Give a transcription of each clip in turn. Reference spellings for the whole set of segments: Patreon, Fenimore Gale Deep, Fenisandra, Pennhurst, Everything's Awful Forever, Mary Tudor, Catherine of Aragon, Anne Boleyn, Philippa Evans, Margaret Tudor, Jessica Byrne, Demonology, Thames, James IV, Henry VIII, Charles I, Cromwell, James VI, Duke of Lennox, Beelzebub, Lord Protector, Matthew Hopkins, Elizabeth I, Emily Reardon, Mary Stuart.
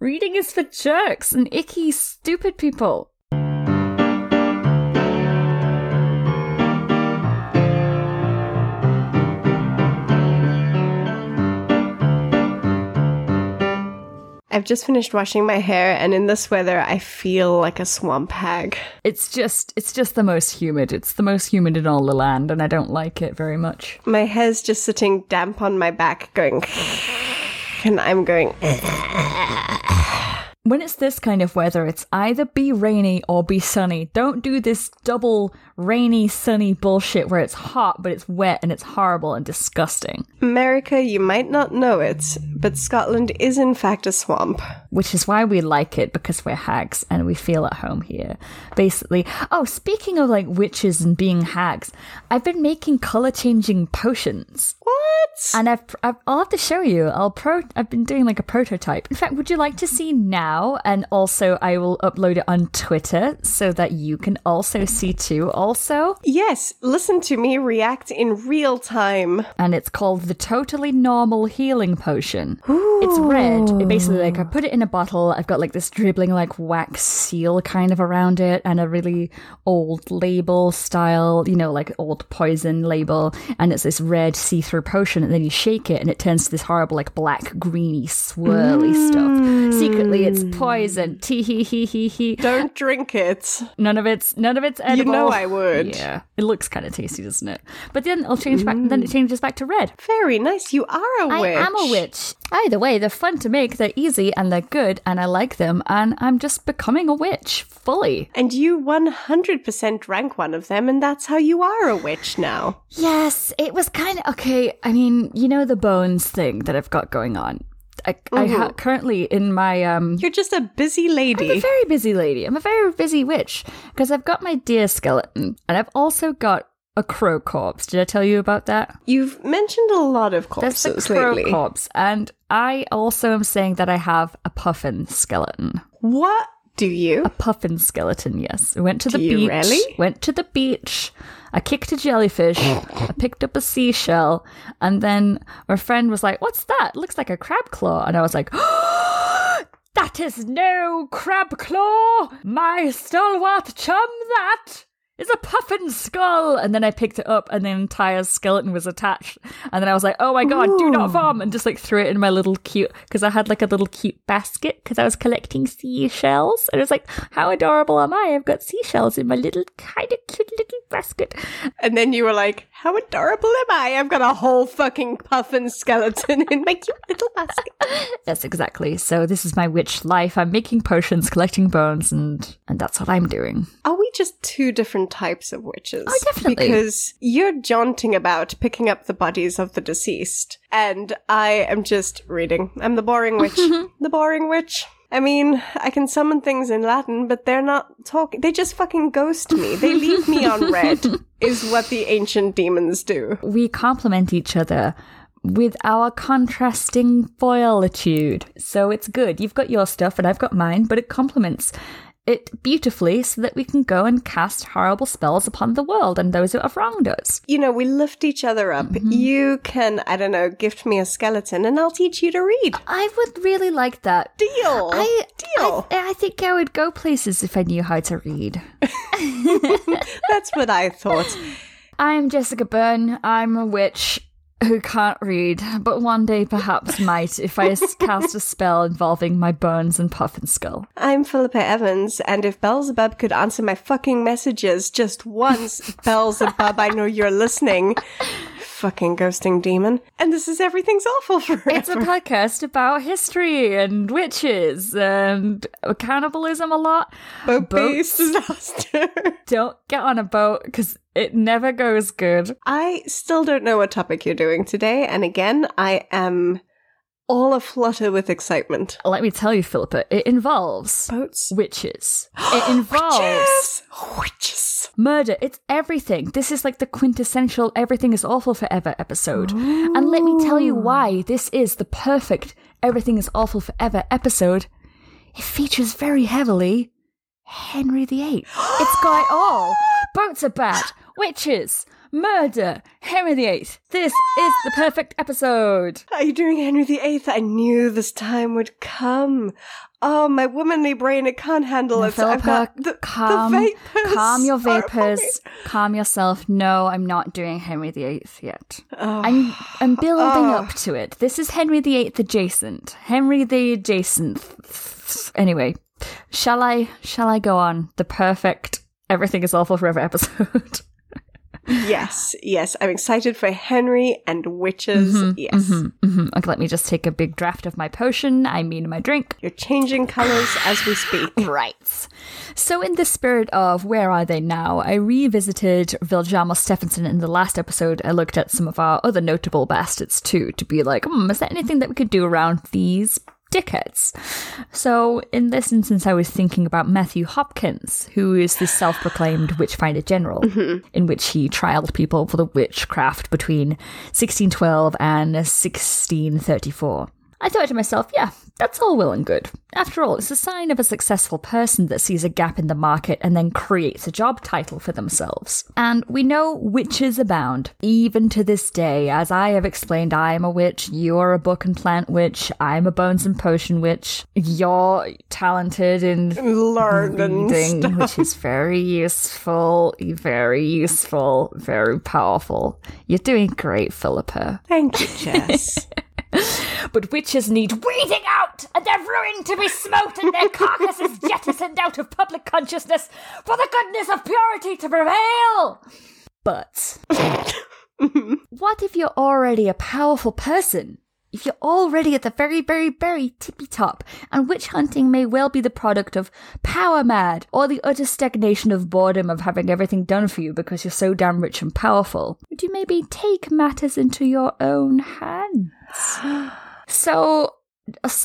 Reading is for jerks and icky, stupid people. I've just finished washing my hair, and in this weather, I feel like a swamp hag. It's just the most humid. It's the most humid in all the land, and I don't like it very much. My hair's just sitting damp on my back, going, and I'm going. When it's this kind of weather, it's either be rainy or be sunny. Don't do this double rainy, sunny bullshit where it's hot, but it's wet and it's horrible and disgusting. America, you might not know it, but Scotland is in fact a swamp. Which is why we like it, because we're hags and we feel at home here. Basically, oh, speaking of like witches and being hags, I've been making colour-changing potions. What? And I'll have to show you. I've been doing like a prototype. In fact, would you like to see now? And also I will upload it on Twitter so that you can also see too. Also, yes, listen to me react in real time. And it's called the Totally Normal Healing Potion. Ooh. It's red. It basically, like, I put it in a bottle. I've got like this dribbling like wax seal kind of around it and a really old label style, you know, like old poison label. And it's this red see-through potion, and then you shake it and it turns to this horrible like black greeny swirly stuff. Secretly it's poison. Tee hee hee hee hee. Don't drink it. None of it's edible. You know I would. Yeah. It looks kind of tasty, doesn't it? But then it'll change back. Then it changes back to red. Very nice. You are a witch. I am a witch. Either way, they're fun to make. They're easy and they're good, and I like them. And I'm just becoming a witch fully. And you 100% drank one of them, and that's how you are a witch now. Yes, it was kind of okay. I mean, you know the bones thing that I've got going on. I currently in my You're just a busy lady. I'm a very busy lady. I'm a very busy witch because I've got my deer skeleton and I've also got a crow corpse. Did I tell you about that? You've mentioned a lot of corpses lately. There's the crow corpse, and I also am saying that I have a puffin skeleton. What do you? A puffin skeleton. Yes, I went to the beach. Really? Went to the beach. I kicked a jellyfish, I picked up a seashell, and then my friend was like, what's that? It looks like a crab claw. And I was like, oh, that is no crab claw! My stalwart chum, that is a puffin skull! And then I picked it up and the entire skeleton was attached. And then I was like, oh my god, ooh, do not vom! And just like threw it in my little cute, because I had like a little cute basket, because I was collecting seashells. And it was like, how adorable am I? I've got seashells in my little kind of cute little basket. And then you were like, how adorable am I? I've got a whole fucking puffin skeleton in my cute little basket. Yes, exactly. So this is my witch life. I'm making potions, collecting bones, and that's what I'm doing. Are we just two different types of witches? Oh, definitely. Because you're jaunting about picking up the bodies of the deceased, and I am just reading. I'm the boring witch. The boring witch. I mean, I can summon things in Latin, but they're not talking. They just fucking ghost me. They leave me on red, is what the ancient demons do. We complement each other with our contrasting foilitude. So it's good. You've got your stuff and I've got mine, but it complements it beautifully so that we can go and cast horrible spells upon the world and those who have wronged us. You know, we lift each other up. Mm-hmm. You can, I don't know, gift me a skeleton and I'll teach you to read. I would really like that. Deal. Deal. I think I would go places if I knew how to read. That's what I thought. I'm Jessica Byrne. I'm a witch who can't read, but one day perhaps might if I cast a spell involving my bones and puffin skull. I'm Philippa Evans, and if Beelzebub could answer my fucking messages just once, Beelzebub, I know you're listening. Fucking ghosting demon. And this is Everything's Awful Forever. It's a podcast about history and witches and cannibalism a lot. Boat-based disaster. Don't get on a boat because it never goes good. I still don't know what topic you're doing today. And again, I am all aflutter with excitement. Let me tell you, Philippa, it involves boats, witches. It involves witches, murder. It's everything. This is like the quintessential Everything is Awful Forever episode. Ooh. And let me tell you why this is the perfect Everything is Awful Forever episode. It features very heavily Henry VIII. It's got it all. Boats are bad. Witches. murder, Henry VIII. This is the perfect episode. Are you doing Henry VIII? I knew this time would come. Oh, my womanly brain, it can't handle it. Philippa, I've got the vapors. Calm your vapors. Calm yourself. No, I'm not doing Henry VIII yet. Oh. I'm building up to it. This is Henry VIII adjacent. Henry the adjacent. Anyway, shall I go on? The perfect Everything is Awful Forever episode. Yes. I'm excited for Henry and witches. Mm-hmm, yes. Mm-hmm, mm-hmm. Okay, let me just take a big draft of my potion. I mean, my drink. You're changing colors as we speak. Right. So in the spirit of Where Are They Now, I revisited Viljama Stephenson in the last episode. I looked at some of our other notable bastards too, to be like, is there anything that we could do around these dickheads? So in this instance, I was thinking about Matthew Hopkins, who is the self-proclaimed witchfinder general, mm-hmm. in which he trialed people for the witchcraft between 1612 and 1634. I thought to myself, yeah, that's all well and good. After all, it's a sign of a successful person that sees a gap in the market and then creates a job title for themselves. And we know witches abound, even to this day. As I have explained, I am a witch, you are a book and plant witch, I'm a bones and potion witch, you're talented in learning, which is very useful, very powerful. You're doing great, Philippa. Thank you, Jess. But witches need weeding out, and their ruin to be smote, and their carcasses jettisoned out of public consciousness for the goodness of purity to prevail. But what if you're already a powerful person? If you're already at the very, very, very tippy top, and witch hunting may well be the product of power mad or the utter stagnation of boredom of having everything done for you because you're so damn rich and powerful, would you maybe take matters into your own hands? So,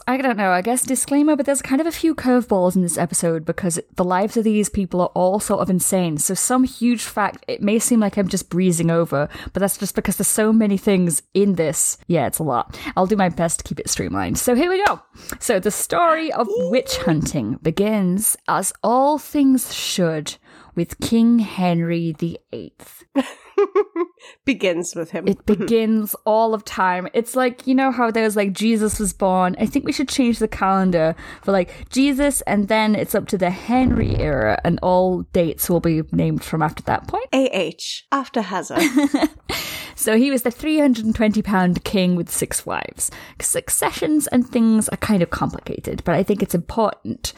I don't know, I guess disclaimer, but there's kind of a few curveballs in this episode because the lives of these people are all sort of insane. So some huge fact, it may seem like I'm just breezing over, but that's just because there's so many things in this. Yeah, it's a lot. I'll do my best to keep it streamlined. So here we go. So the story of witch hunting begins, as all things should, with King Henry VIII. Begins with him. It begins all of time. It's like, you know how there's like Jesus was born. I think we should change the calendar for like Jesus, and then it's up to the Henry era, and all dates will be named from after that point. A.H. after Hazard. So he was the 320-pound king with 6 wives. Successions and things are kind of complicated, but I think it's important.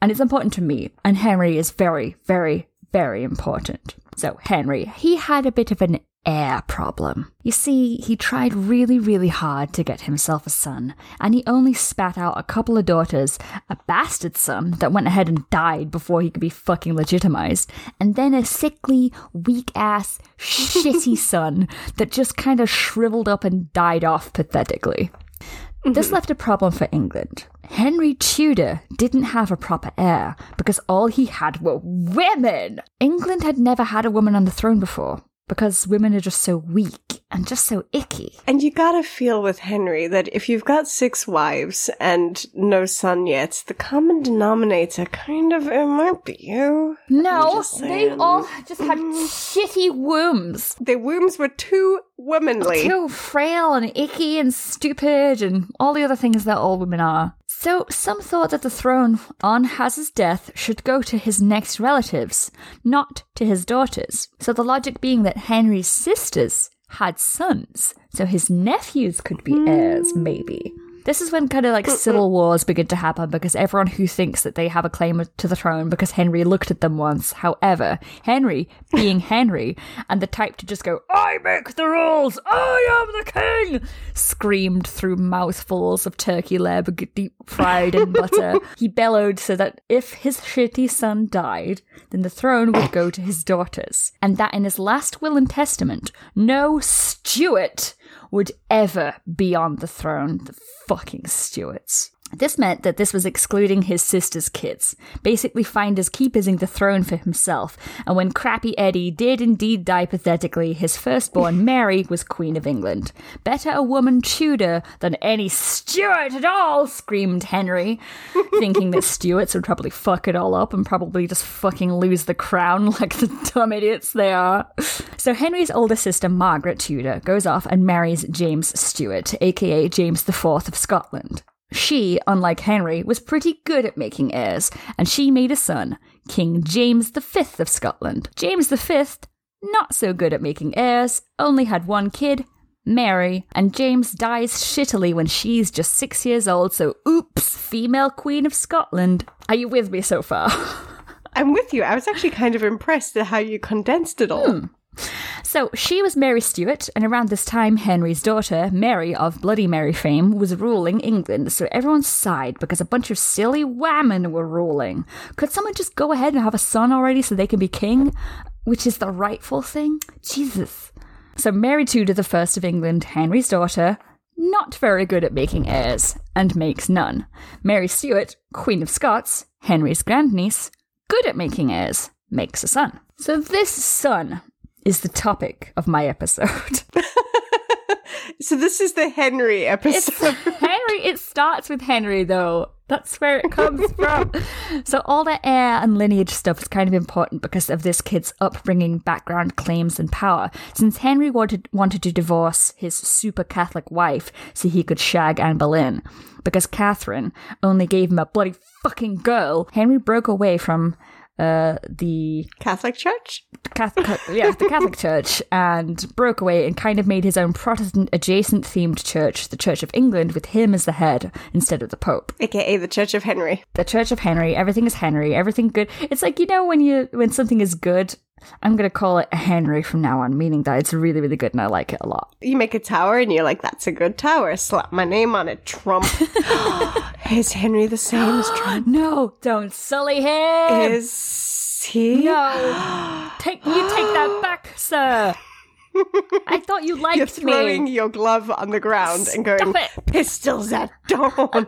And it's important to me. And Henry is very, very, very important. So Henry, he had a bit of an heir problem. You see, he tried really, really hard to get himself a son, and he only spat out a couple of daughters, a bastard son that went ahead and died before he could be fucking legitimized, and then a sickly, weak-ass, shitty son that just kind of shriveled up and died off pathetically. Mm-hmm. This left a problem for England. Henry Tudor didn't have a proper heir because all he had were women. England had never had a woman on the throne before because women are just so weak and just so icky. And you gotta feel with Henry that if you've got 6 wives and no son yet, the common denominator kind of, it might be you. No, they all just had shitty wombs. Their wombs were too womanly. Too frail and icky and stupid and all the other things that all women are. So some thought that the throne on Hazard's death should go to his next relatives, not to his daughters. So the logic being that Henry's sisters had sons, so his nephews could be heirs, maybe. This is when kind of like civil wars begin to happen because everyone who thinks that they have a claim to the throne because Henry looked at them once. However, Henry being Henry and the type to just go, I make the rules, I am the king, screamed through mouthfuls of turkey leg deep fried in butter. He bellowed so that if his shitty son died, then the throne would go to his daughters. And that in his last will and testament, no Stuart would ever be on the throne. The fucking Stuarts. This meant that this was excluding his sister's kids, basically finders keepers in the throne for himself, and when crappy Eddie did indeed die pathetically, his firstborn Mary was Queen of England. Better a woman Tudor than any Stuart at all, screamed Henry, thinking that Stuarts would probably fuck it all up and probably just fucking lose the crown like the dumb idiots they are. So Henry's older sister Margaret Tudor goes off and marries James Stewart, aka James IV of Scotland. She, unlike Henry, was pretty good at making heirs, and she made a son, King James V of Scotland. James V, not so good at making heirs, only had one kid, Mary, and James dies shittily when she's just 6 years old, so oops, female Queen of Scotland. Are you with me so far? I'm with you. I was actually kind of impressed at how you condensed it all. So she was Mary Stuart, and around this time, Henry's daughter, Mary of Bloody Mary fame, was ruling England, so everyone sighed because a bunch of silly women were ruling. Could someone just go ahead and have a son already so they can be king? Which is the rightful thing? Jesus. So Mary Tudor I of England, Henry's daughter, not very good at making heirs, and makes none. Mary Stuart, Queen of Scots, Henry's grandniece, good at making heirs, makes a son. So this son is the topic of my episode. So this is the Henry episode. It starts with Henry, though. That's where it comes from. So all the heir and lineage stuff is kind of important because of this kid's upbringing, background, claims, and power. Since Henry wanted to divorce his super Catholic wife so he could shag Anne Boleyn, because Catherine only gave him a bloody fucking girl, Henry broke away from the Catholic Church? The Catholic Church, and broke away and kind of made his own Protestant adjacent themed church, the Church of England, with him as the head instead of the Pope. AKA the Church of Henry. The Church of Henry. Everything is Henry. Everything good. It's like, you know, when something is good, I'm going to call it a Henry from now on, meaning that it's really, really good and I like it a lot. You make a tower and you're like, that's a good tower. Slap my name on it, Trump. Is Henry the same as Trump? No, don't sully him. Is he? No. Take that back, sir. I thought you liked me. You're throwing your glove on the ground and going, pistols at dawn.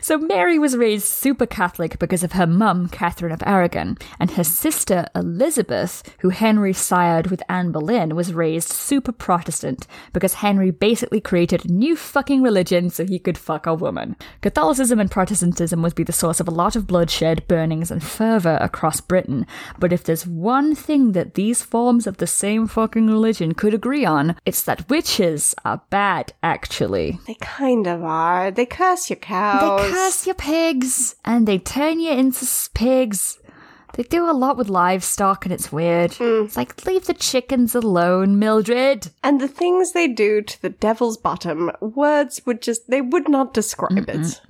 So Mary was raised super Catholic because of her mum, Catherine of Aragon, and her sister, Elizabeth, who Henry sired with Anne Boleyn, was raised super Protestant because Henry basically created a new fucking religion so he could fuck a woman. Catholicism and Protestantism would be the source of a lot of bloodshed, burnings, and fervour across Britain, but if there's one thing that these forms of the same fucking religion could agree on, it's that witches are bad, actually. They kind of are. They curse your cows. They curse your pigs, and they turn you into pigs. They do a lot with livestock, and it's weird. It's like, leave the chickens alone, Mildred. And the things they do to the devil's bottom, words would just, they would not describe it.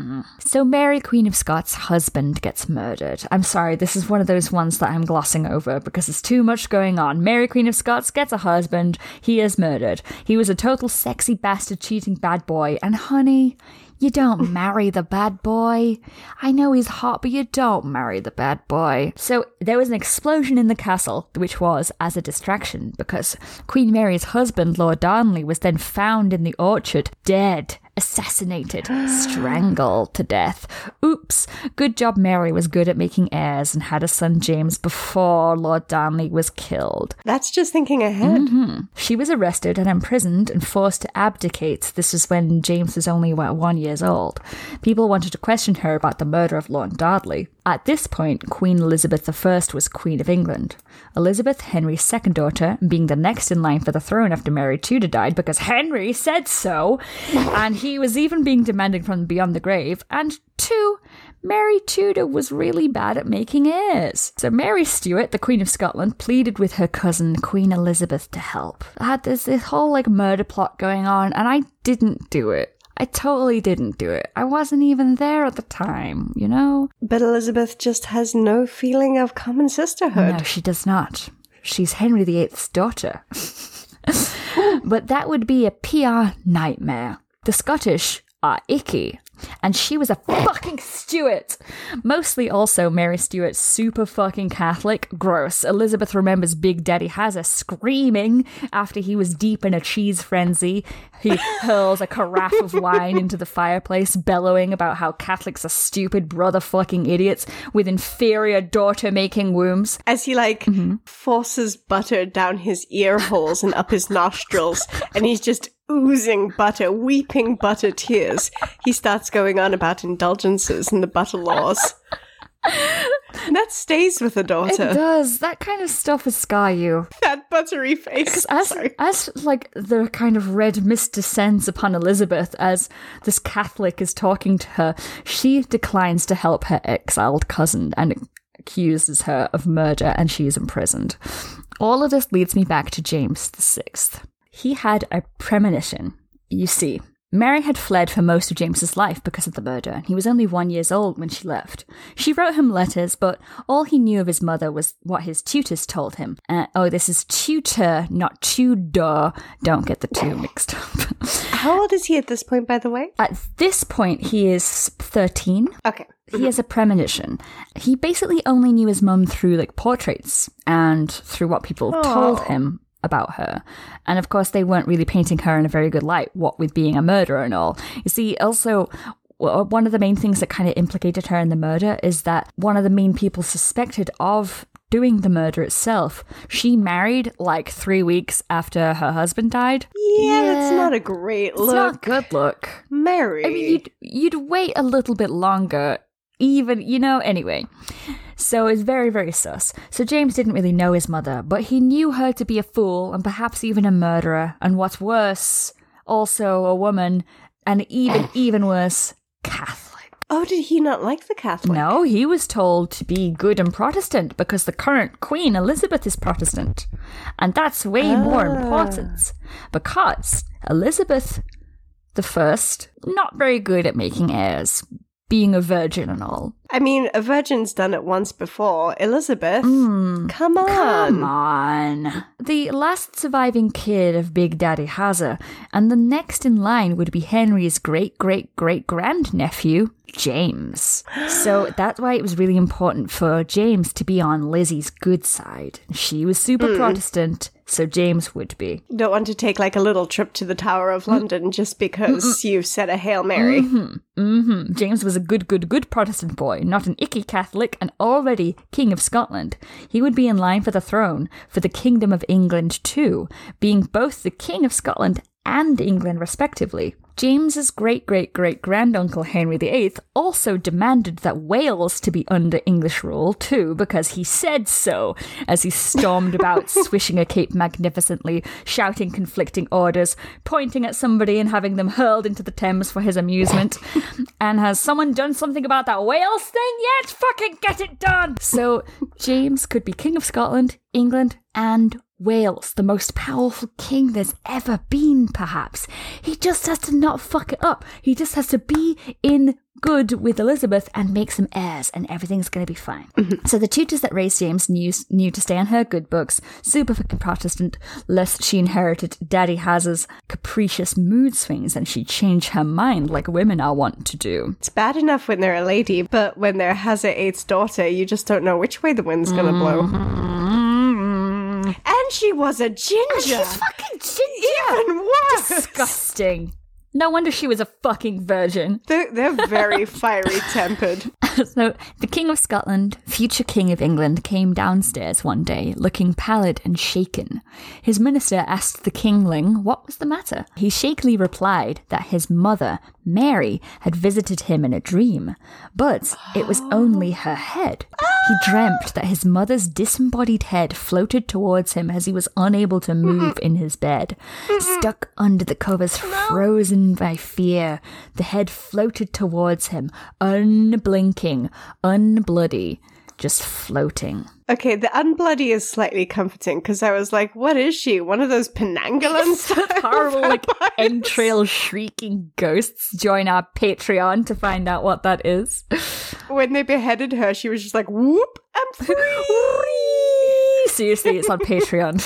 So Mary, Queen of Scots' husband gets murdered. I'm sorry, this is one of those ones that I'm glossing over because there's too much going on. Mary, Queen of Scots, gets a husband. He is murdered. He was a total sexy bastard, cheating bad boy. And honey, you don't marry the bad boy. I know he's hot, but you don't marry the bad boy. So there was an explosion in the castle, which was as a distraction, because Queen Mary's husband, Lord Darnley, was then found in the orchard, dead, assassinated, strangled to death. Oops. Good job Mary was good at making heirs and had a son James before Lord Darnley was killed. That's just thinking ahead. She was arrested and imprisoned and forced to abdicate. This is when James was only about 1 year old. People wanted to question her about the murder of Lord Darnley. At this point, Queen Elizabeth I was Queen of England. Elizabeth, Henry's second daughter, being the next in line for the throne after Mary Tudor died because Henry said so, and he was even being demanded from beyond the grave. And 2, Mary Tudor was really bad at making heirs. So Mary Stuart, the Queen of Scotland, pleaded with her cousin Queen Elizabeth to help. I had this whole like murder plot going on, and I didn't do it. I totally didn't do it. I wasn't even there at the time, you know? But Elizabeth just has no feeling of common sisterhood. No, she does not. She's Henry VIII's daughter. But that would be a PR nightmare. The Scottish are icky. And she was a fucking Stuart. Mostly also Mary Stuart, super fucking Catholic. Gross. Elizabeth remembers Big Daddy has her screaming after he was deep in a cheese frenzy. He hurls a carafe of wine into the fireplace, bellowing about how Catholics are stupid brother fucking idiots with inferior daughter making wombs. As he forces butter down his ear holes and up his nostrils, and he's just oozing butter, weeping butter tears. He starts going on about indulgences and the butter laws. And that stays with the daughter. It does. That kind of stuff will scar you. That buttery face. As the kind of red mist descends upon Elizabeth as this Catholic is talking to her, she declines to help her exiled cousin and accuses her of murder, and she is imprisoned. All of this leads me back to James VI. He had a premonition. You see, Mary had fled for most of James's life because of the murder, and he was only 1 year old when she left. She wrote him letters, but all he knew of his mother was what his tutors told him. This is tutor, not Tudor. Don't get the two mixed up. How old is he at this point, by the way? At this point, he is 13. Okay. He has a premonition. He basically only knew his mum through portraits and through what people told him about her. And of course, they weren't really painting her in a very good light, what with being a murderer and all. You see, also, one of the main things that kind of implicated her in the murder is that one of the main people suspected of doing the murder itself, she married 3 weeks after her husband died. Yeah, that's not a great look. It's not a good look. Mary. I mean, you'd wait a little bit longer, even, anyway. So it's very, very sus. So James didn't really know his mother, but he knew her to be a fool and perhaps even a murderer, and what's worse, also a woman, and even worse, Catholic. Oh, did he not like the Catholic? No, he was told to be good and Protestant because the current Queen, Elizabeth, is Protestant. And that's way more important because Elizabeth I, not very good at making heirs, being a virgin and all. I mean, a virgin's done it once before. Elizabeth, come on. The last surviving kid of Big Daddy has her, and the next in line would be Henry's great-great-great-grandnephew, James. So that's why it was really important for James to be on Lizzie's good side. She was super Protestant, so James would be. Don't want to take a little trip to the Tower of London just because you said a Hail Mary. James was a good Protestant boy, not an icky Catholic, and already King of Scotland. He would be in line for the throne for the Kingdom of England too, being both the King of Scotland and England respectively. James's great-great-great-granduncle Henry VIII also demanded that Wales to be under English rule too, because he said so, as he stormed about swishing a cape magnificently, shouting conflicting orders, pointing at somebody and having them hurled into the Thames for his amusement. And has someone done something about that Wales thing yet? Fucking get it done! So James could be King of Scotland, England, and Wales, the most powerful king there's ever been, perhaps. He just has to not fuck it up. He just has to be in good with Elizabeth and make some heirs, and everything's going to be fine. So the tutors that raised James knew to stay on her good books, super fucking Protestant, lest she inherited Daddy Hazard's capricious mood swings and she changed her mind like women are wont to do. It's bad enough when they're a lady, but when they're Hazard VIII's daughter, you just don't know which way the wind's going to blow. And she was a ginger. And she's fucking ginger. Even worse. Disgusting. No wonder she was a fucking virgin. They're very fiery tempered. So the King of Scotland, future King of England, came downstairs one day looking pallid and shaken. His minister asked the kingling what was the matter. He shakily replied that his mother, Mary, had visited him in a dream, but it was only her head. He dreamt that his mother's disembodied head floated towards him as he was unable to move in his bed. Stuck under the covers, frozen by fear, the head floated towards him, unblinking, unbloody, just floating. Okay, the unbloody is slightly comforting, because I was like, what is she? One of those Penanggalan horrible, entrail shrieking ghosts. Join our Patreon to find out what that is. When they beheaded her, she was just like, whoop, I'm free! Seriously, it's on Patreon.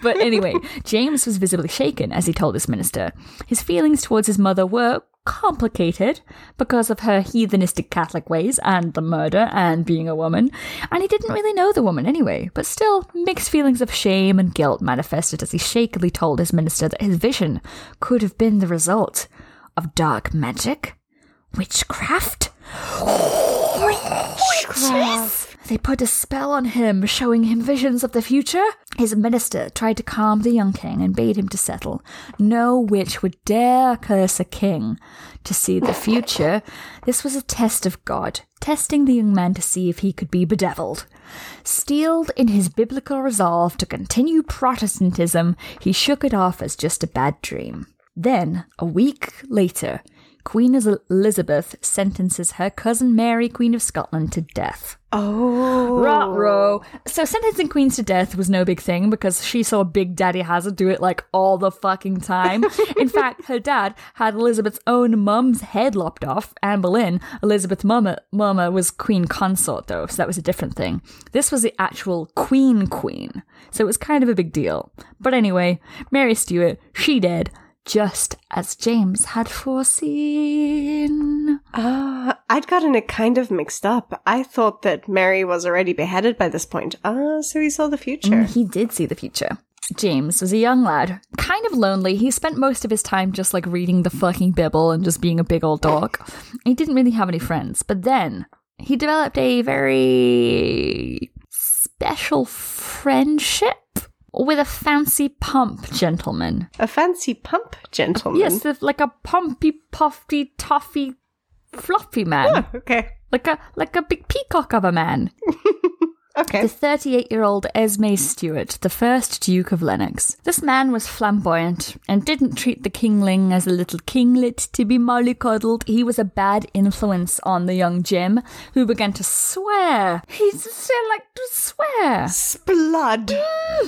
But anyway, James was visibly shaken as he told his minister. His feelings towards his mother were complicated because of her heathenistic Catholic ways and the murder and being a woman, and he didn't really know the woman anyway, but still mixed feelings of shame and guilt manifested as he shakily told his minister that his vision could have been the result of dark magic, witchcraft. Witches! They put a spell on him, showing him visions of the future. His minister tried to calm the young king and bade him to settle. No witch would dare curse a king to see the future. This was a test of God, testing the young man to see if he could be bedeviled. Steeled in his biblical resolve to continue Protestantism, he shook it off as just a bad dream. Then, a week later, Queen Elizabeth sentences her cousin Mary, Queen of Scotland, to death. Oh. Ruh-roh. So sentencing queens to death was no big thing because she saw Big Daddy Hazard do it like all the fucking time. In fact, her dad had Elizabeth's own mum's head lopped off, Anne Boleyn. Elizabeth's mama was queen consort though, so that was a different thing. This was the actual queen. So it was kind of a big deal. But anyway, Mary Stuart, she dead. Just as James had foreseen. I'd gotten it kind of mixed up. I thought that Mary was already beheaded by this point. So he saw the future. He did see the future. James was a young lad, kind of lonely. He spent most of his time just like reading the fucking Bible and just being a big old dog. He didn't really have any friends. But then he developed a very special friendship with a fancy pump gentleman. A fancy pump gentleman? Yes, like a pumpy, puffy, toffy, fluffy man. Oh, okay. Like a big peacock of a man. Okay. The 38-year-old Esme Stewart, the first Duke of Lennox. This man was flamboyant and didn't treat the kingling as a little kinglet to be mollycoddled. He was a bad influence on the young Jim, who began to swear. He liked to swear. Splud.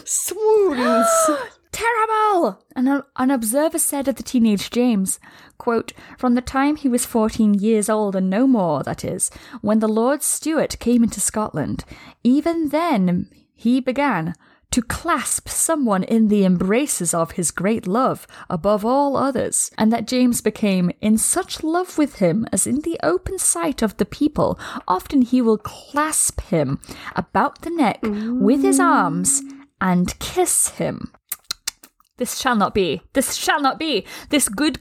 Swoons. Terrible! An observer said of the teenage James, quote, "From the time he was 14 years old and no more, that is, when the Lord Stuart came into Scotland, even then he began to clasp someone in the embraces of his great love above all others, and that James became in such love with him as in the open sight of the people, often he will clasp him about the neck with his arms and kiss him. This shall not be. This shall not be. This good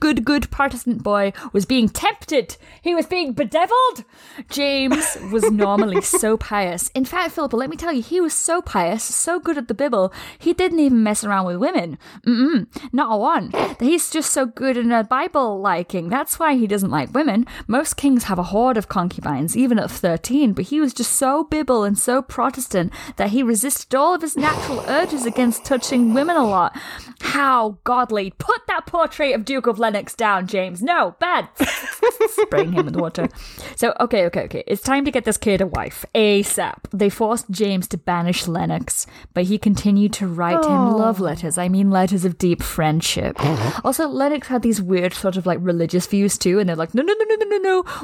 Protestant boy was being tempted. He was being bedeviled." James was normally so pious. In fact, Philippa, let me tell you, he was so pious, so good at the Bible, he didn't even mess around with women. Not a one. He's just so good in a Bible liking. That's why he doesn't like women. Most kings have a horde of concubines, even at 13, but he was just so Bible and so Protestant that he resisted all of his natural urges against touching women a lot. How godly. Put that portrait of Duke of Lennox down, James. No, bad. Spraying him with water. So, okay. It's time to get this kid a wife. ASAP. They forced James to banish Lennox, but he continued to write him love letters. I mean, letters of deep friendship. Also, Lennox had these weird sort of like religious views too, and they're like, no.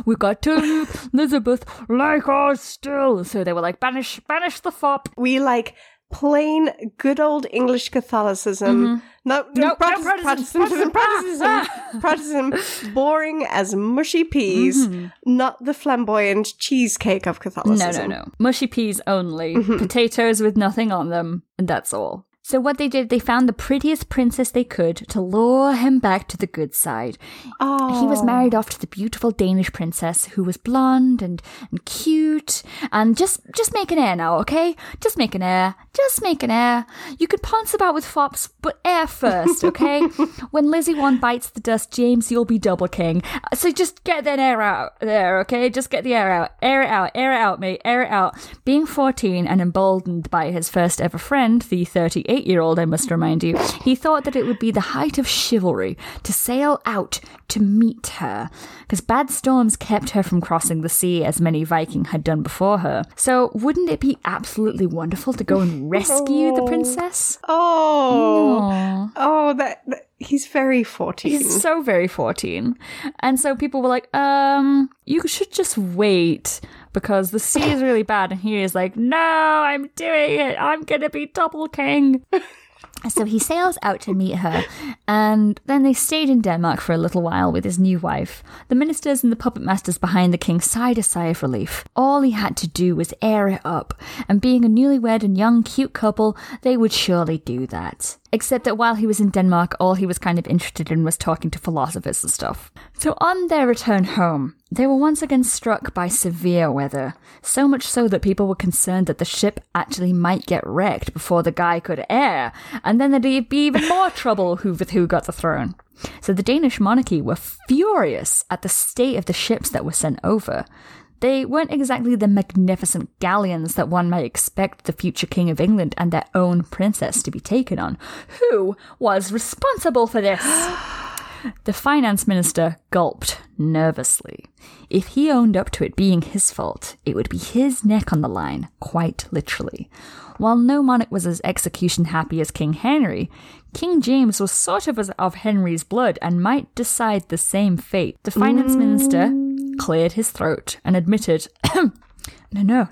We got to Elizabeth like us still. So they were like, banish the fop. We like plain, good old English Catholicism. No, Protestantism. Boring as mushy peas, not the flamboyant cheesecake of Catholicism. No. Mushy peas only. Potatoes with nothing on them, and that's all. So what they did, they found the prettiest princess they could to lure him back to the good side. Oh. He was married off to the beautiful Danish princess who was blonde and cute. And just make an heir now, okay? Just make an heir. You could ponce about with fops, but heir first, okay? When Lizzie one bites the dust, James, you'll be double king. So just get that heir out there, okay? Just get the heir out. Air it out, mate. Air it out. Being 14 and emboldened by his first ever friend, the 38-year-old, I must remind you, he thought that it would be the height of chivalry to sail out to meet her, because bad storms kept her from crossing the sea as many Viking had done before her. So wouldn't it be absolutely wonderful to go and rescue the princess? That he's very 14. He's so very 14. And so people were like, you should just wait, because the sea is really bad. And he is like, no, I'm doing it. I'm going to be double king. So he sails out to meet her, and then they stayed in Denmark for a little while with his new wife. The ministers and the puppet masters behind the king sighed a sigh of relief. All he had to do was air it up, and being a newlywed and young, cute couple, they would surely do that. Except that while he was in Denmark, all he was kind of interested in was talking to philosophers and stuff. So on their return home, they were once again struck by severe weather, so much so that people were concerned that the ship actually might get wrecked before the guy could air, and then there'd be even more trouble with who got the throne. So the Danish monarchy were furious at the state of the ships that were sent over. They weren't exactly the magnificent galleons that one might expect the future King of England and their own princess to be taken on. Who was responsible for this? The finance minister gulped nervously. If he owned up to it being his fault, it would be his neck on the line, quite literally. While no monarch was as execution happy as King Henry, King James was sort of of Henry's blood and might decide the same fate. The finance minister cleared his throat and admitted, No.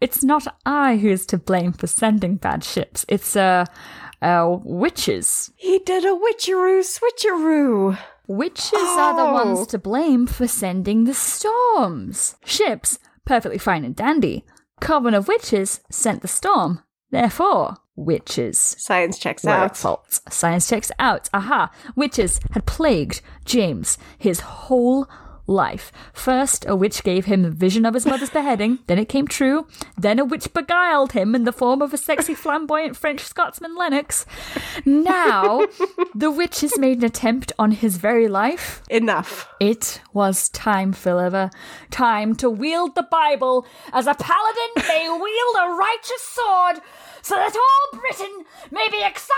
It's not I who's to blame for sending bad ships. It's, witches. He did a witcheroo switcheroo. Witches are the ones to blame for sending the storms. Ships, perfectly fine and dandy. Coven of witches sent the storm. Therefore, witches. Science checks out. At fault. Science checks out. Aha. Witches had plagued James his whole life. First, a witch gave him a vision of his mother's beheading. Then it came true. Then a witch beguiled him in the form of a sexy, flamboyant French Scotsman Lennox. Now, the witch has made an attempt on his very life. Enough. It was time, Philippa. Time to wield the Bible as a paladin may wield a righteous sword, so that all Britain may be excised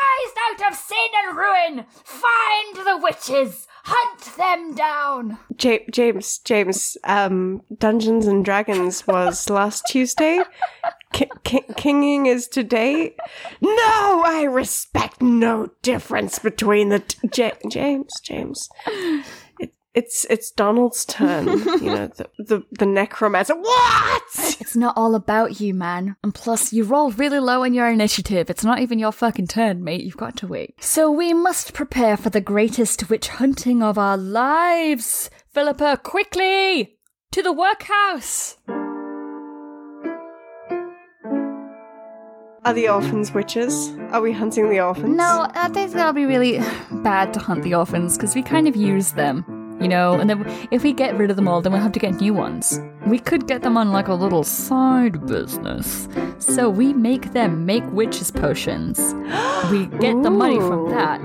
out of sin and ruin. Find the witches. Hunt them down. James, Dungeons and Dragons was last Tuesday. Kinging is today. No, I respect no difference between the James. It's Donald's turn, you know, the necromancer. What? It's not all about you, man. And plus, you rolled really low in your initiative. It's not even your fucking turn, mate. You've got to wait. So we must prepare for the greatest witch hunting of our lives. Philippa, quickly! To the workhouse! Are the orphans witches? Are we hunting the orphans? No, I think that'll be really bad to hunt the orphans, because we kind of use them. You know, and then if we get rid of them all, then we'll have to get new ones. We could get them on like a little side business. So we make them make witches' potions. We get the money from that.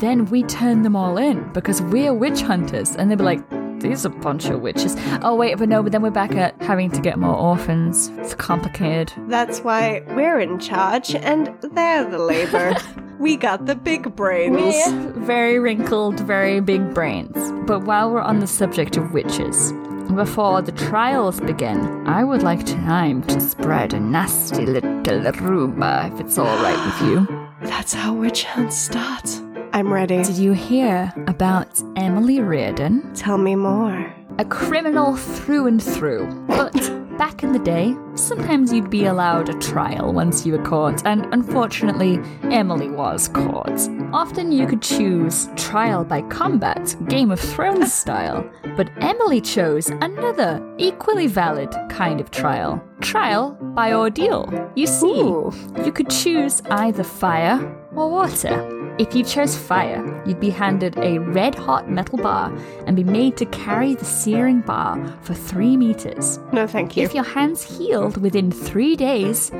Then we turn them all in because we're witch hunters. And they'll be like, these are a bunch of witches. Oh, wait, but no, but then we're back at having to get more orphans. It's complicated. That's why we're in charge and they're the labor. We got the big brains. We're very wrinkled, very big brains. But while we're on the subject of witches, before the trials begin, I would like time to spread a nasty little rumor, if it's all right with you. That's how witch hunts start. I'm ready. Did you hear about Emily Reardon? Tell me more. A criminal through and through, but... Back in the day, sometimes you'd be allowed a trial once you were caught, and unfortunately, Emily was caught. Often you could choose trial by combat, Game of Thrones style, but Emily chose another equally valid kind of trial. Trial by ordeal. You see, you could choose either fire or water. If you chose fire, you'd be handed a red-hot metal bar and be made to carry the searing bar for 3 meters. No, thank you. If your hands healed within 3 days,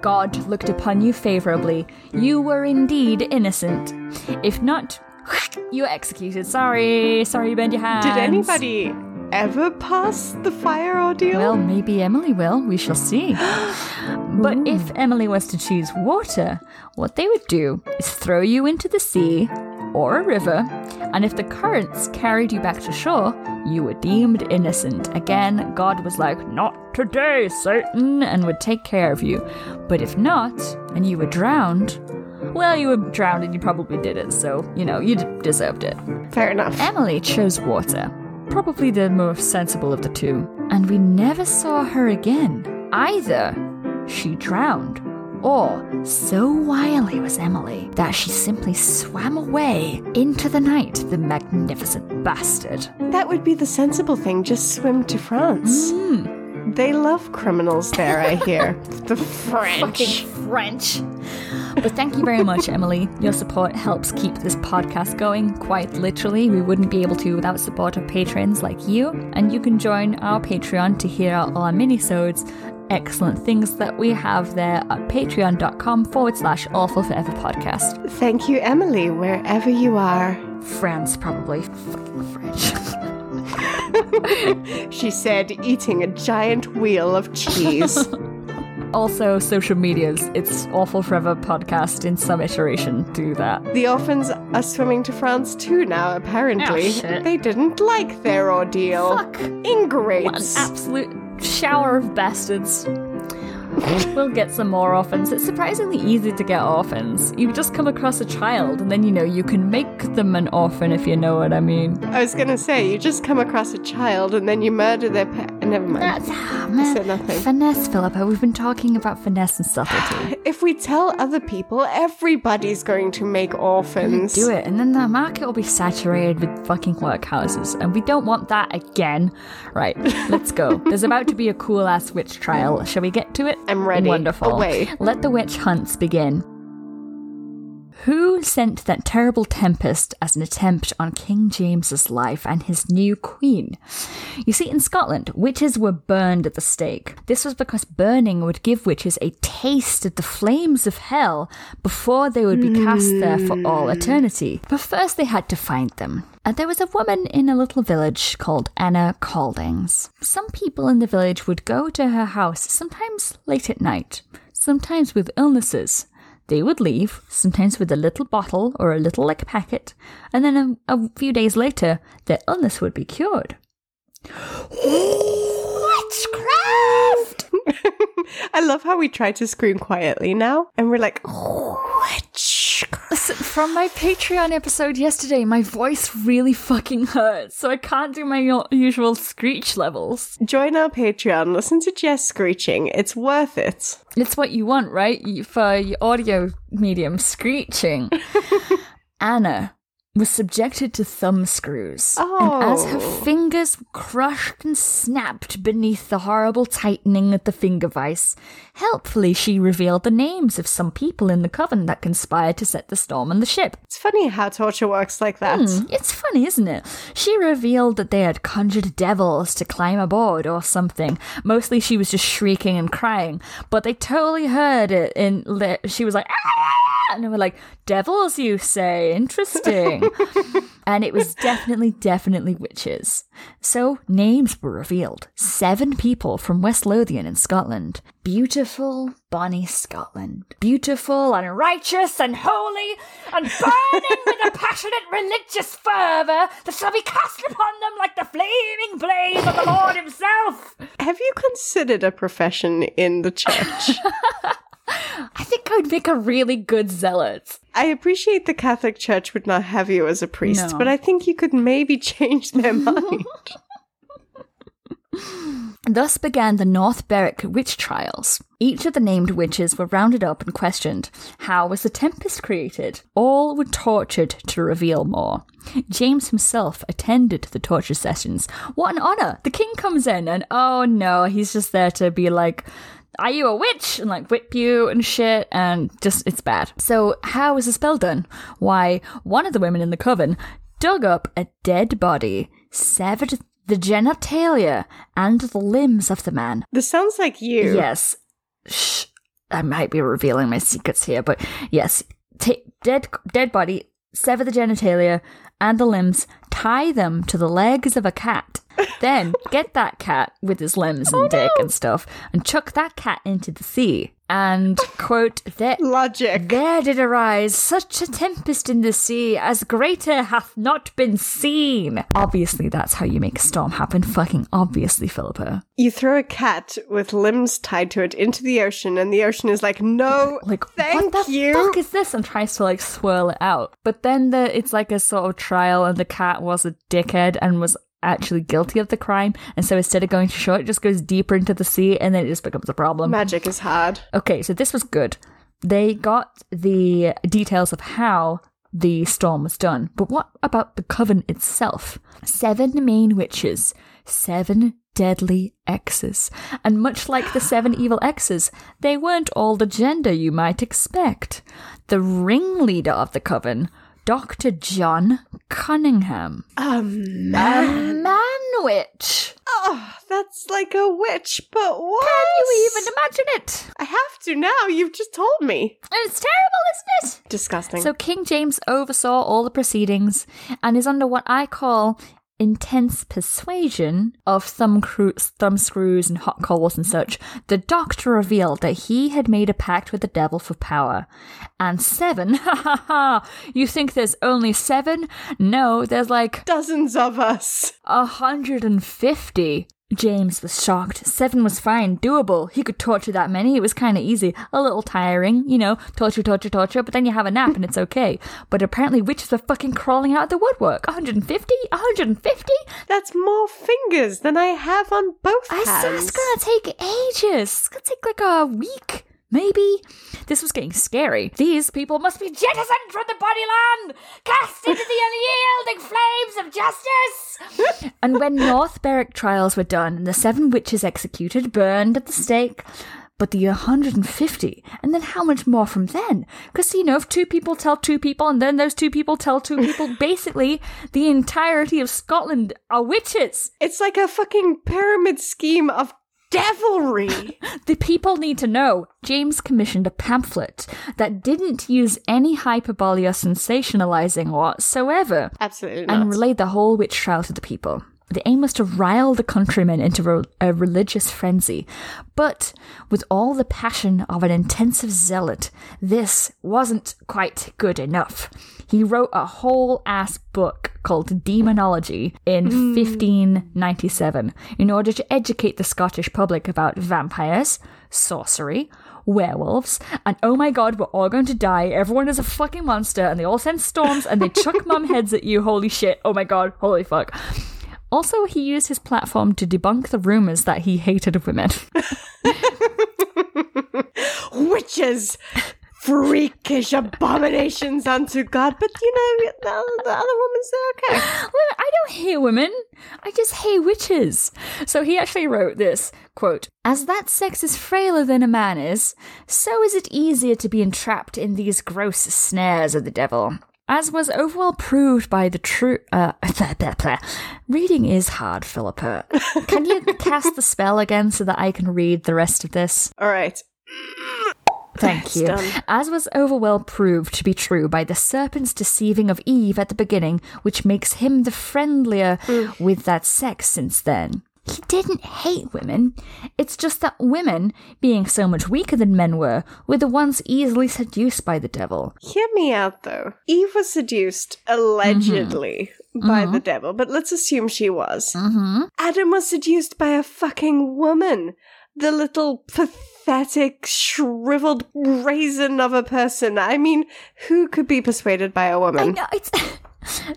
God looked upon you favorably. You were indeed innocent. If not, you were executed. Sorry you burned your hands. Did anybody ever pass the fire ordeal? Well, maybe Emily will. We shall see. But if Emily was to choose water, what they would do is throw you into the sea or a river, and if the currents carried you back to shore, you were deemed innocent. Again, God was like, not today, Satan, and would take care of you. But if not, and you were drowned... Well, you were drowned and you probably did it, so, you know, you deserved it. Fair enough. Emily chose water. Probably the most sensible of the two. And we never saw her again. Either she drowned Or, so wily was Emily that she simply swam away into the night, the magnificent bastard. That would be the sensible thing, just swim to France. Mm. They love criminals there, I hear. The French. Fucking French. But thank you very much, Emily. Your support helps keep this podcast going. Quite literally, we wouldn't be able to without support of patrons like you. And you can join our Patreon to hear all our minisodes, excellent things that we have there at patreon.com/awfulforeverpodcast. Thank you, Emily, wherever you are. France, probably. Fucking French. She said, eating a giant wheel of cheese. Also, social medias. It's Awful Forever Podcast in some iteration. Do that. The orphans are swimming to France too now, apparently. Oh, shit. They didn't like their ordeal. Fuck. Ingrates. What an absolute shower of bastards. We'll get some more orphans. It's surprisingly easy to get orphans. You just come across a child and then, you know, you can make them an orphan, if you know what I mean. I was going to say, you just come across a child and then you murder their parents. Never mind. I said nothing. Finesse, Philippa. We've been talking about finesse and subtlety. If we tell other people, everybody's going to make orphans. Do it. And then the market will be saturated with fucking workhouses. And we don't want that again. Right. Let's go. There's about to be a cool-ass witch trial. Shall we get to it? I'm ready. Wonderful. Away. Let the witch hunts begin. Who sent that terrible tempest as an attempt on King James's life and his new queen? You see, in Scotland, witches were burned at the stake. This was because burning would give witches a taste of the flames of hell before they would be cast there for all eternity. But first they had to find them. And there was a woman in a little village called Anna Koldings. Some people in the village would go to her house, sometimes late at night, sometimes with illnesses. They would leave, sometimes with a little bottle or a little like packet, and then a few days later, their illness would be cured. Witchcraft! I love how we try to scream quietly now, and we're like, witchcraft. Listen, from my Patreon episode yesterday, my voice really fucking hurts, so I can't do my usual screech levels. Join our Patreon, listen to Jess screeching, it's worth it. It's what you want, right? For your audio medium, screeching. Anna was subjected to thumb screws. Oh. And as her fingers crushed and snapped beneath the horrible tightening of the finger vice, helpfully she revealed the names of some people in the coven that conspired to set the storm on the ship. It's funny how torture works like that. It's funny, isn't it? She revealed that they had conjured devils to climb aboard or something. Mostly she was just shrieking and crying, but they totally heard it, and she was like, ah! And they were like, devils, you say? Interesting. And it was definitely witches. So names were revealed. 7 people from West Lothian in Scotland. Beautiful, bonny Scotland. Beautiful and righteous and holy and burning with a passionate religious fervour that shall be cast upon them like the flaming blaze of the Lord himself. Have you considered a profession in the church? I think I would make a really good zealot. I appreciate the Catholic Church would not have you as a priest, no. But I think you could maybe change their mind. Thus began the North Berwick witch trials. Each of the named witches were rounded up and questioned. How was the tempest created? All were tortured to reveal more. James himself attended the torture sessions. What an honour! The king comes in and, oh no, he's just there to be like, are you a witch? And like whip you and shit, and just, it's bad. So how was the spell done? Why, one of the women in the coven dug up a dead body, severed the genitalia and the limbs of the man. This sounds like you. Yes. Shh. I might be revealing my secrets here, but yes. Dead body, sever the genitalia and the limbs, tie them to the legs of a cat. Then get that cat with his limbs and dick and stuff and chuck that cat into the sea. And, quote, logic. There did arise such a tempest in the sea as greater hath not been seen. Obviously, that's how you make a storm happen. Fucking obviously, Philippa. You throw a cat with limbs tied to it into the ocean, and the ocean is like, no, like, thank what the you. Fuck is this? And tries to, like, swirl it out. But then it's like a sort of trial, and the cat was a dickhead and was actually guilty of the crime, and so instead of going to shore, it just goes deeper into the sea, and then it just becomes a problem. Magic is hard. Okay, so this was good. They got the details of how the storm was done, but what about the coven itself? 7 main witches, 7 deadly exes, and much like the 7 evil exes, they weren't all the gender you might expect. The ringleader of the coven, Dr. John Cunningham. A man witch. Oh, that's like a witch, but what? Can you even imagine it? I have to now. You've just told me. It's terrible, isn't it? Disgusting. So King James oversaw all the proceedings and is under what I call intense persuasion of thumbscrews and hot coals and such. The doctor revealed that he had made a pact with the devil for power. And 7, you think there's only 7? No, there's like dozens of us. 150. James was shocked. 7 was fine, doable. He could torture that many. It was kind of easy. A little tiring, you know, torture, but then you have a nap and it's okay. But apparently witches were fucking crawling out of the woodwork. 150? 150? That's more fingers than I have on both hands. I said it's going to take ages. It's going to take like a week. Maybe. This was getting scary. These people must be jettisoned from the bodyland, cast into the unyielding flames of justice. And when North Berwick trials were done and the 7 witches executed, burned at the stake, but the 150, and then how much more from then? Because, you know, if 2 people tell 2 people and then those 2 people tell 2 people, basically the entirety of Scotland are witches. It's like a fucking pyramid scheme of devilry. The people need to know. James commissioned a pamphlet that didn't use any hyperbole or sensationalizing whatsoever. Absolutely not. And relayed the whole witch trial to the people. The aim was to rile the countrymen into a religious frenzy. But with all the passion of an intensive zealot, this wasn't quite good enough. He wrote a whole ass book called Demonology in 1597 in order to educate the Scottish public about vampires, sorcery, werewolves, and oh my god, we're all going to die, everyone is a fucking monster, and they all send storms, and they chuck mum heads at you, holy shit, oh my god, holy fuck. Also, he used his platform to debunk the rumours that he hated women. Witches! Freakish abominations unto God. But, you know, the other women's okay. Well, I don't hate women. I just hate witches. So he actually wrote this, quote, "As that sex is frailer than a man is, so is it easier to be entrapped in these gross snares of the devil. As was overall proved by the true..." Reading is hard, Philippa. Can you cast the spell again so that I can read the rest of this? All right. Thank you. "As was overwell proved to be true by the serpent's deceiving of Eve at the beginning, which makes him the friendlier with that sex since then." He didn't hate women. It's just that women, being so much weaker than men were the ones easily seduced by the devil. Hear me out, though. Eve was seduced, allegedly, by the devil, but let's assume she was. Adam was seduced by a fucking woman. The little pathetic, shriveled raisin of a person. I mean, who could be persuaded by a woman? I know, it's...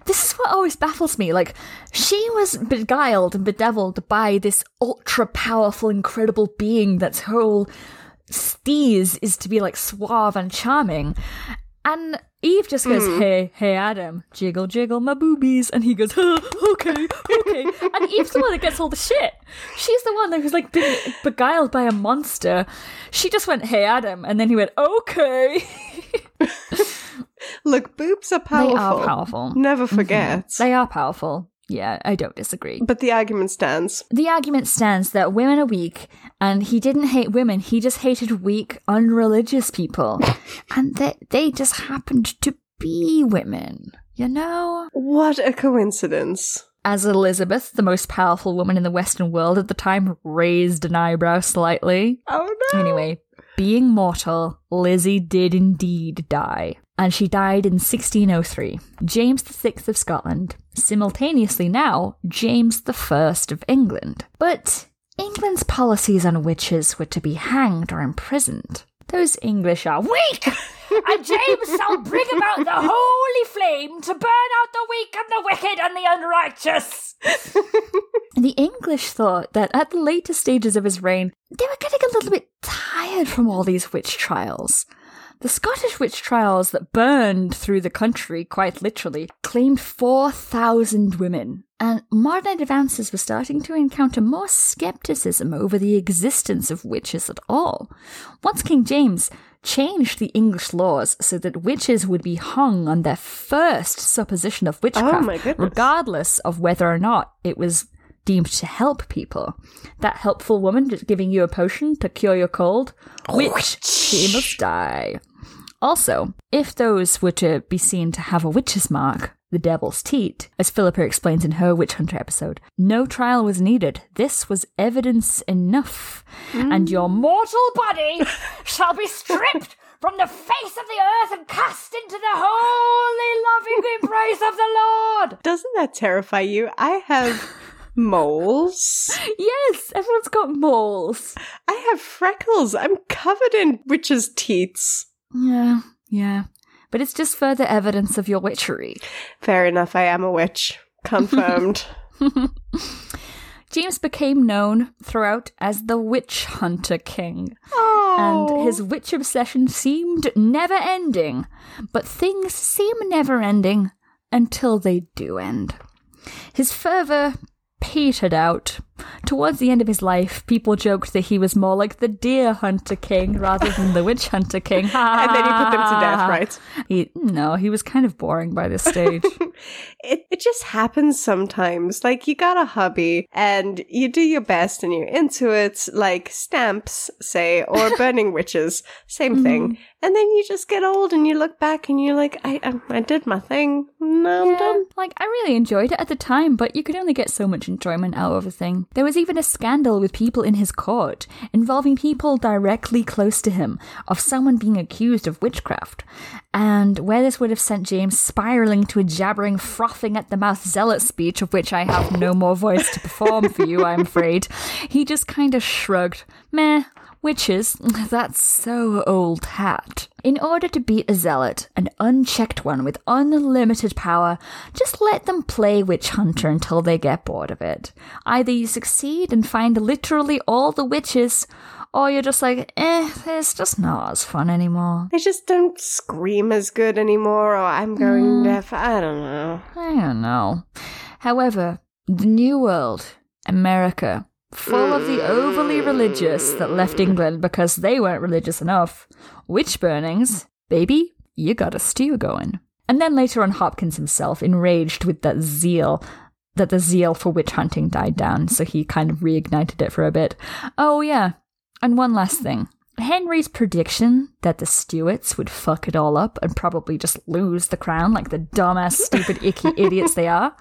This is what always baffles me. Like, she was beguiled and bedeviled by this ultra-powerful, incredible being that's whole steez is to be, like, suave and charming. And Eve just goes, hey, Adam, jiggle, jiggle my boobies. And he goes, okay. And Eve's the one that gets all the shit. She's the one that was, like, being beguiled by a monster. She just went, hey, Adam. And then he went, okay. Look, boobs are powerful. They are powerful. Never forget. They are powerful. Yeah, I don't disagree. But the argument stands. The argument stands that women are weak, and he didn't hate women. He just hated weak, unreligious people. And they just happened to be women, you know? What a coincidence. As Elizabeth, the most powerful woman in the Western world at the time, raised an eyebrow slightly. Oh, no. Anyway, being mortal, Lizzie did indeed die. And she died in 1603. James VI of Scotland. Simultaneously now, James I of England. But England's policies on witches were to be hanged or imprisoned. Those English are weak! And James shall bring about the holy flame to burn out the weak and the wicked and the unrighteous. The English thought that at the later stages of his reign, they were getting a little bit tired from all these witch trials. The Scottish witch trials that burned through the country, quite literally, claimed 4,000 women, and modern advances were starting to encounter more scepticism over the existence of witches at all. Once King James changed the English laws so that witches would be hung on their first supposition of witchcraft, regardless of whether or not it was deemed to help people. That helpful woman just giving you a potion to cure your cold, witch, she must die. Also, if those were to be seen to have a witch's mark, the devil's teat, as Philippa explains in her Witch Hunter episode, no trial was needed. This was evidence enough. And your mortal body shall be stripped from the face of the earth and cast into the holy, loving embrace of the Lord. Doesn't that terrify you? I have moles. Yes, everyone's got moles. I have freckles. I'm covered in witches' teats. Yeah. But it's just further evidence of your witchery. Fair enough, I am a witch. Confirmed. James became known throughout as the Witch Hunter King. Oh. And his witch obsession seemed never-ending. But things seem never-ending until they do end. His fervour petered out. Towards the end of his life, people joked that he was more like the Deer Hunter King rather than the Witch Hunter King. And then he put them to death, right? He was kind of boring by this stage. It just happens sometimes. Like, you got a hobby and you do your best and you're into it, like stamps, say, or burning witches. Same thing. And then you just get old and you look back and you're like, I did my thing. No, I'm done. Like, I really enjoyed it at the time, but you could only get so much enjoyment out of a thing. There was even a scandal with people in his court, involving people directly close to him, of someone being accused of witchcraft, and where this would have sent James spiralling to a jabbering, frothing at the mouth zealot speech, of which I have no more voice to perform for you, I'm afraid. He just kind of shrugged. Meh, witches, that's so old hat. In order to beat a zealot, an unchecked one with unlimited power, just let them play witch hunter until they get bored of it. Either you succeed and find literally all the witches, or you're just like, it's just not as fun anymore. They just don't scream as good anymore, or I'm going deaf. I don't know. However, the New World, America, full of the overly religious that left England because they weren't religious enough. Witch burnings, baby, you got a stew going. And then later on, Hopkins himself, enraged with that the zeal for witch hunting died down, so he kind of reignited it for a bit. Oh yeah, and one last thing. Henry's prediction that the Stuarts would fuck it all up and probably just lose the crown like the dumbass, stupid, icky idiots they are.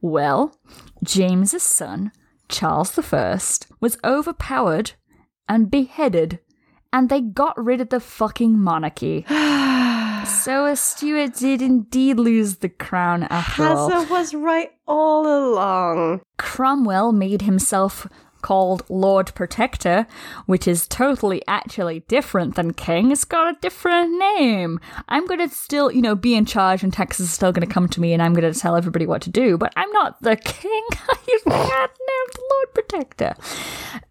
Well, James's son, Charles I, was overpowered and beheaded, and they got rid of the fucking monarchy. So a Stuart did indeed lose the crown after all. Hazza was right all along. Cromwell made himself called Lord Protector, which is totally actually different than King. It's got a different name. I'm going to still, be in charge, and taxes are still going to come to me, and I'm going to tell everybody what to do, but I'm not the King. You can't name Lord Protector.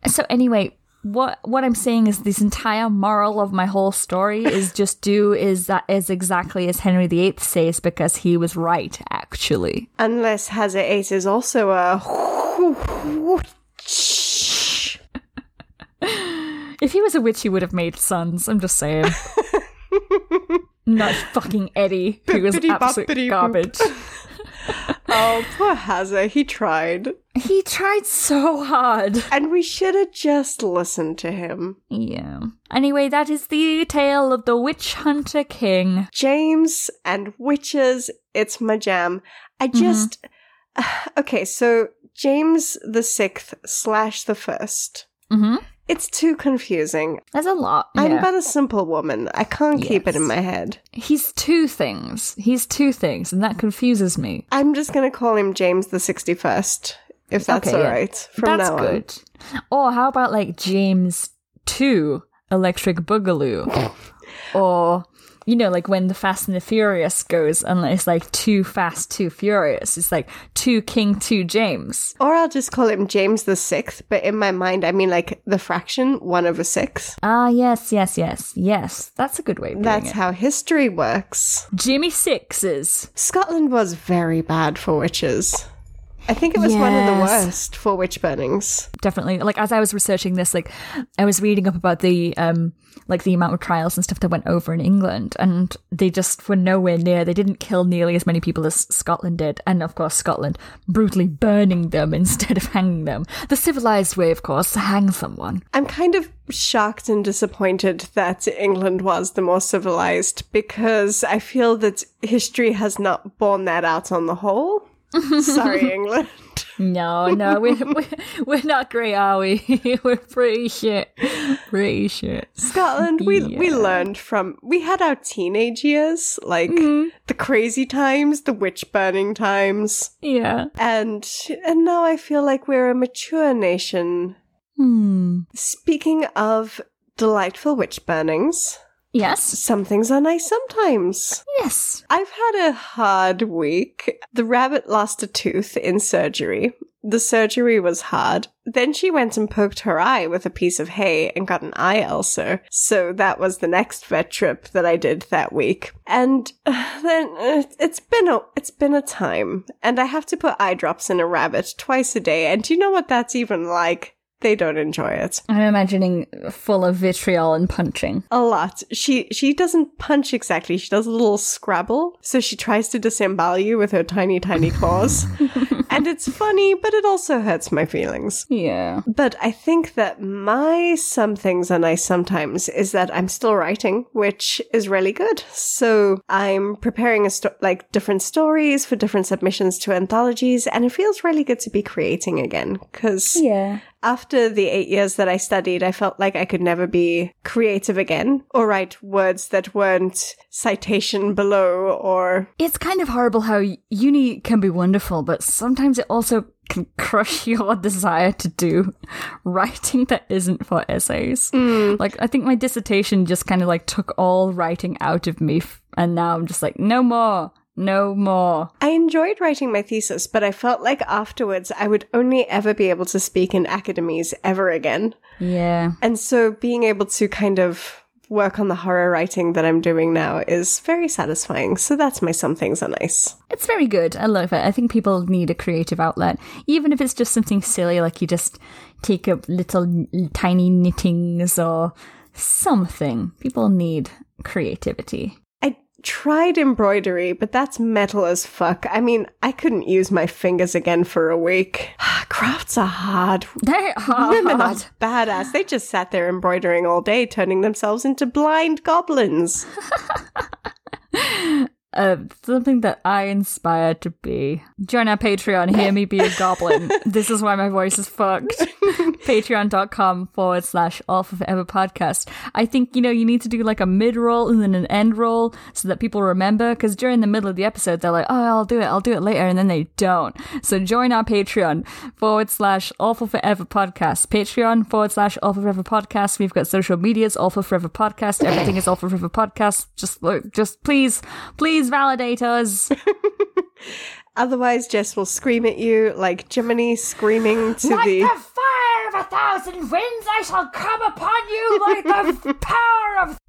So anyway, what I'm saying is this entire moral of my whole story is just is exactly as Henry VIII says, because he was right, actually. Unless Hazza Ace is also a... If he was a witch, he would have made sons. I'm just saying. Not fucking Eddie, who was absolute garbage. Oh, poor Hazza. He tried. He tried so hard. And we should have just listened to him. Yeah. Anyway, that is the tale of the Witch Hunter King. James and witches. It's my jam. I just... Okay, so James the Sixth / the First. Mm-hmm. It's too confusing. There's a lot. Yeah. I'm but a simple woman. I can't keep it in my head. He's two things, and that confuses me. I'm just going to call him James the 61st, if that's all right. From now on. Or how about like James II, Electric Boogaloo? Or... you know, like when the Fast and the Furious goes, and it's like too fast, too furious. It's like too King, too James. Or I'll just call him James the Sixth. But in my mind, I mean like the fraction 1/6. Ah, yes. That's a good way of doing it. That's how history works. Jimmy Sixes. Scotland was very bad for witches. I think it was one of the worst for witch burnings. Definitely. Like, as I was researching this, like, I was reading up about the, like, the amount of trials and stuff that went over in England, and they just were nowhere near. They didn't kill nearly as many people as Scotland did. And, of course, Scotland brutally burning them instead of hanging them. The civilized way, of course, to hang someone. I'm kind of shocked and disappointed that England was the more civilized, because I feel that history has not borne that out on the whole. Sorry, England. No, we're not great, are we? We're pretty shit. Scotland, we learned from. We had our teenage years, like the crazy times, the witch burning times. Yeah, and now I feel like we're a mature nation. Speaking of delightful witch burnings. Yes. Some things are nice sometimes. Yes. I've had a hard week. The rabbit lost a tooth in surgery. The surgery was hard. Then she went and poked her eye with a piece of hay and got an eye ulcer. So that was the next vet trip that I did that week. And then it's been a time. And I have to put eye drops in a rabbit twice a day. And do you know what that's even like? They don't enjoy it. I'm imagining full of vitriol and punching. A lot. She doesn't punch exactly. She does a little scrabble. So she tries to disembowel you with her tiny, tiny claws. And it's funny, but it also hurts my feelings. Yeah. But I think that my some things are nice sometimes is that I'm still writing, which is really good. So I'm preparing different stories for different submissions to anthologies. And it feels really good to be creating again. Because after the 8 years that I studied, I felt like I could never be creative again or write words that weren't citation below or... It's kind of horrible how uni can be wonderful, but sometimes it also can crush your desire to do writing that isn't for essays. Like, I think my dissertation just kind of like took all writing out of me and now I'm just like, no more. I enjoyed writing my thesis, but I felt like afterwards I would only ever be able to speak in academies ever again. Yeah. And so being able to kind of work on the horror writing that I'm doing now is very satisfying. So that's my some things are nice. It's very good. I love it. I think people need a creative outlet, even if it's just something silly, like you just take up little tiny knittings or something. People need creativity. Tried embroidery, but that's metal as fuck. I mean, I couldn't use my fingers again for a week. Crafts are hard. They're hard. Women are badass. They just sat there embroidering all day, turning themselves into blind goblins. Something that I inspire to be. Join our Patreon, hear me be a goblin. This is why my voice is fucked. Patreon.com/All Forever podcast. I think, you know, you need to do like a mid-roll and then an end roll so that people remember, because during the middle of the episode, they're like, oh, I'll do it later, and then they don't. So join our Patreon, /All Forever podcast. Patreon.com/All Forever podcast. We've got social medias, All Forever podcast. Everything is All Forever podcast. Just please validate us. Otherwise, Jess will scream at you like Jiminy screaming to like the fire of 1,000 winds. I shall come upon you like the power of